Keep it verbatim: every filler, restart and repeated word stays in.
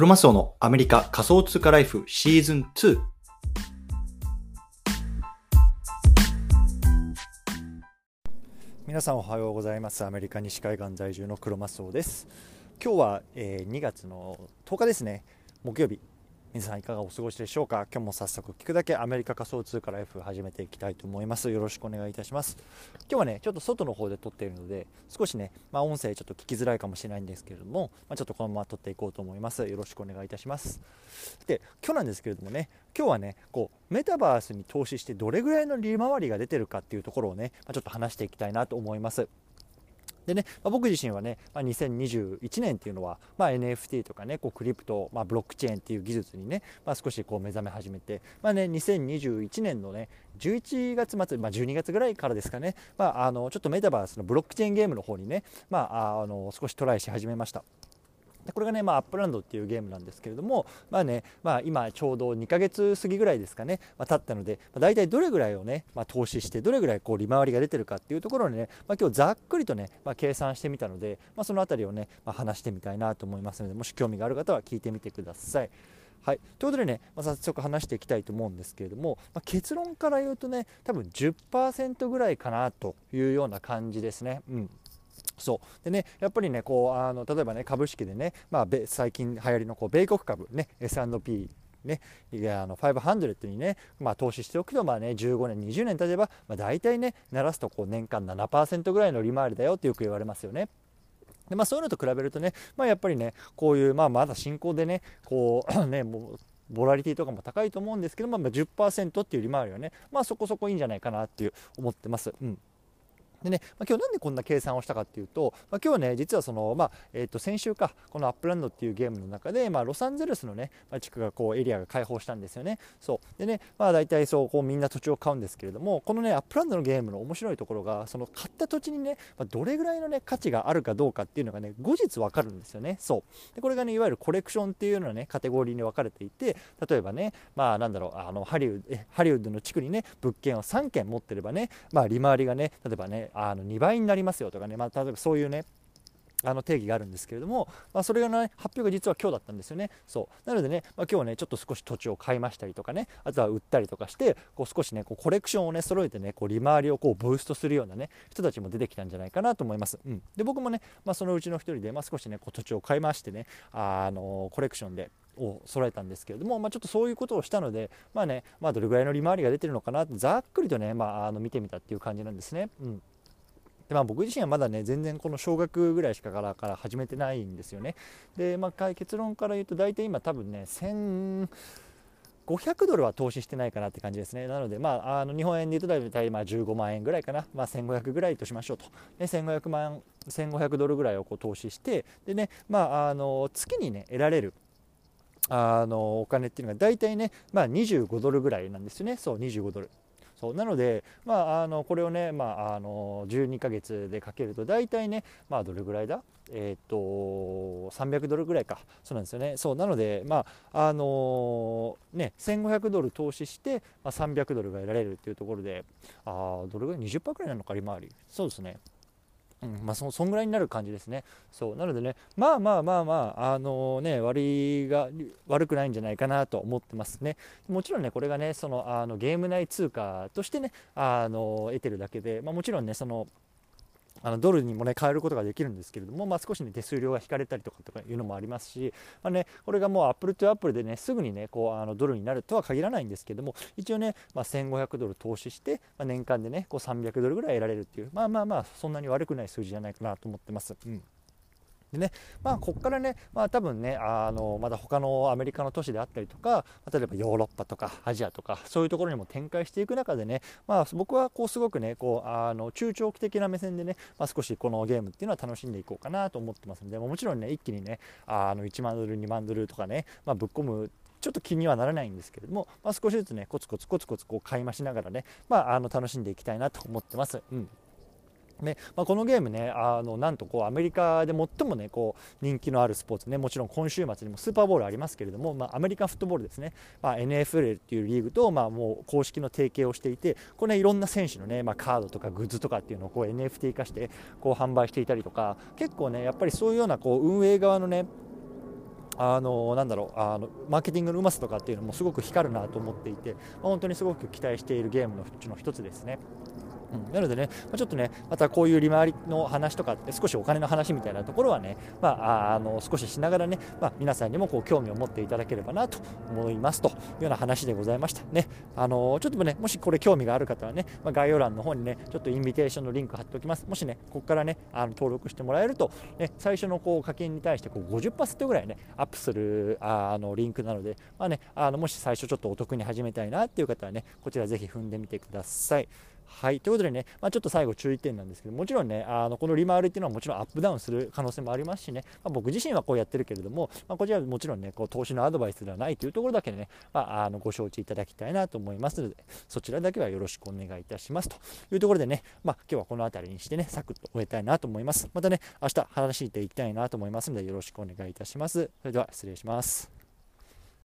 クロマスオのアメリカ仮想通貨ライフシーズンツー。皆さんおはようございます。アメリカ西海岸在住のクロマスオです。今日はにがつのとおかですね、木曜日。皆さんいかがお過ごしでしょうか。今日も早速聞くだけアメリカ仮想通貨ライフ始めていきたいと思います。よろしくお願いいたします。今日はねちょっと外の方で撮っているので少しね、まあ、音声ちょっと聞きづらいかもしれないんですけれども、まあ、ちょっとこのまま撮っていこうと思います。よろしくお願いいたします。で、今日なんですけれどもね、今日はねこうメタバースに投資してどれぐらいの利回りが出てるかっていうところをね、まあ、ちょっと話していきたいなと思います。でね、まあ、僕自身はね、まあ、にせんにじゅういちねんっていうのは、まあ、エヌエフティー とかねこうクリプト、まあ、ブロックチェーンっていう技術にね、まあ、少しこう目覚め始めて、まあね、にせんにじゅういちねんのねじゅういちがつまつ、まあ、じゅうにがつぐらいからですかね、まあ、あのちょっとメタバースのブロックチェーンゲームの方にね、まあ、あの少しトライし始めました。これがね、まあ、アップランドっていうゲームなんですけれども、まあねまあ、今ちょうどにかげつ過ぎぐらいですかね、まあ、経ったので、まあ、大体どれぐらいをね、まあ、投資してどれぐらいこう利回りが出てるかっていうところにね、まあ、今日ざっくりとね、まあ、計算してみたので、まあ、そのあたりをね、まあ、話してみたいなと思いますので、もし興味がある方は聞いてみてください。はい、ということでね、まあ、早速話していきたいと思うんですけれども、まあ、結論から言うとね多分 じゅっパーセント ぐらいかなというような感じですね。うんそうでね、やっぱりねこうあの例えばね株式でね、まあ、最近流行りのこう米国株ね エスアンドピー ねいやあのごひゃくにね、まあ、投資しておくとまあねじゅうごねんにじゅうねん経てば、まあ、大体ねならすとこう年間 ななパーセント ぐらいの利回りだよってよく言われますよね。で、まあ、そういうのと比べるとね、まあ、やっぱりねこういう、まあ、まだ進行でねこうねもうボラリティとかも高いと思うんですけど、まあ、じゅっパーセント っていう利回りはね、まあ、そこそこいいんじゃないかなっていう思ってます。うんでね、まあ、今日なんでこんな計算をしたかっていうと、まあ、今日ね実はその、まあえー、と先週かこのアップランドっていうゲームの中で、まあ、ロサンゼルスのね、まあ、地区がこうエリアが開放したんですよね。そうでね、まあ、大体そうこうみんな土地を買うんですけれども、このねアップランドのゲームの面白いところがその買った土地にね、まあ、どれぐらいのね価値があるかどうかっていうのがね後日分かるんですよね。そうでこれがねいわゆるコレクションっていうのはねカテゴリーに分かれていて、例えばねまあなんだろうあのハリウッドの地区にね物件をさんけん持ってればね、まあ、利回りがね例えばねあのにばいになりますよとかね、まあ、例えばそういうねあの定義があるんですけれども、まあ、それの、ね、発表が実は今日だったんですよね。そうなのでね、まあ、今日ねちょっと少し土地を買いましたりとかね、あとは売ったりとかしてこう少しねこうコレクションをね揃えてねこう利回りをこうブーストするようなね人たちも出てきたんじゃないかなと思います。うん、で僕もね、まあ、そのうちの一人で、まあ、少しねこう土地を買いましてねあのコレクションでを揃えたんですけれども、まあ、ちょっとそういうことをしたので、まあねまあ、どれぐらいの利回りが出てるのかなってざっくりとね、まあ、あの見てみたっていう感じなんですね。うんでまあ、僕自身はまだね全然この少額ぐらいしかからから始めてないんですよね。で、まあ、結論から言うと大体今多分ねせんごひゃくドルは投資してないかなって感じですね。なので、まあ、あの日本円で言うと大体まあじゅうごまんえんぐらいかな、まあ、せんごひゃくぐらいとしましょうと、ね、せんごひゃくまんせんごひゃくドルぐらいをこう投資してで、ねまあ、あの月にね得られるあのお金っていうのが大体ね、まあ、にじゅうごドルぐらいなんですよね。そうにじゅうごドルそうなので、まあ、あのこれをね、まあ、あのじゅうにかげつでかけると大体ね、まあ、どれぐらいだ、えー、とさんびゃくドルぐらいかそうなんですよね。そうなので、まああのーね、せんごひゃくドル投資して、まあ、さんびゃくドルが得られるっていうところであどれぐらい にじゅっパーセント くらいなのか利回りそうですね。うんまあ、そ, そんぐらいになる感じですね。そうなのでねまあまあまあまああのー、ね割が悪くないんじゃないかなと思ってますね。もちろんねこれがねそのあのゲーム内通貨としてねあの得てるだけで、まあ、もちろんねそのあのドルにもね変えることができるんですけれども、まあ、少しね手数料が引かれたりとかとかいうのもありますし、まあね、これがもうアップルとアップルでねすぐにねこうあのドルになるとは限らないんですけども、一応ね、まあ、せんごひゃくドル投資して、まあ、年間でねこうさんびゃくドルぐらい得られるっていうまあまあまあそんなに悪くない数字じゃないかなと思ってます。うんでねまあ、ここからね、まあ、多分ねあのまだ他のアメリカの都市であったりとか例えばヨーロッパとかアジアとかそういうところにも展開していく中でね、まあ、僕はこうすごくねこうあの中長期的な目線でね、まあ、少しこのゲームっていうのは楽しんでいこうかなと思ってますので、もちろんね一気にねあのいちまんドルにまんドルとかね、まあ、ぶっ込むちょっと気にはならないんですけれども、まあ、少しずつねコツコツコツコツこう買い増しながらね、まあ、あの楽しんでいきたいなと思ってます。うんねまあ、このゲームねあのなんとこうアメリカで最もねこう人気のあるスポーツね、もちろん今週末にもスーパーボウルありますけれども、まあ、アメリカンフットボールですね、まあ、エヌエフエル っていうリーグと、まあ、もう公式の提携をしていてこれ、ね、いろんな選手の、ねまあ、カードとかグッズとかっていうのをこう エヌエフティー 化してこう販売していたりとか結構ねやっぱりそういうようなこう運営側のねあのなんだろうあのマーケティングのうまさとかっていうのもすごく光るなと思っていて、まあ、本当にすごく期待しているゲームのうちの一つですね。うん、なのでね、ちょっとね、またこういう利回りの話とかって少しお金の話みたいなところはね、まあ、あの少ししながらね、まあ、皆さんにもこう興味を持っていただければなと思いますというような話でございましたね。あのちょっとね、もしこれ興味がある方はね、まあ、概要欄の方にねちょっとインビテーションのリンク貼っておきます。もしねここからねあの登録してもらえると、ね、最初のこう課金に対してこう ごじゅっパーセント ぐらいねアップするあのリンクなので、まあね、あのもし最初ちょっとお得に始めたいなっていう方はね、こちらぜひ踏んでみてください。はい、ということでね、まあ、ちょっと最後注意点なんですけど、もちろんねあのこの利回りっていうのはもちろんアップダウンする可能性もありますしね、まあ、僕自身はこうやってるけれども、まあ、こちらはもちろんねこう投資のアドバイスではないというところだけでね、まあ、あのご承知いただきたいなと思いますので、そちらだけはよろしくお願いいたしますというところでね、まあ、今日はこの辺りにしてねサクッと終えたいなと思います。またね明日話していきたいなと思いますのでよろしくお願いいたします。それでは失礼します。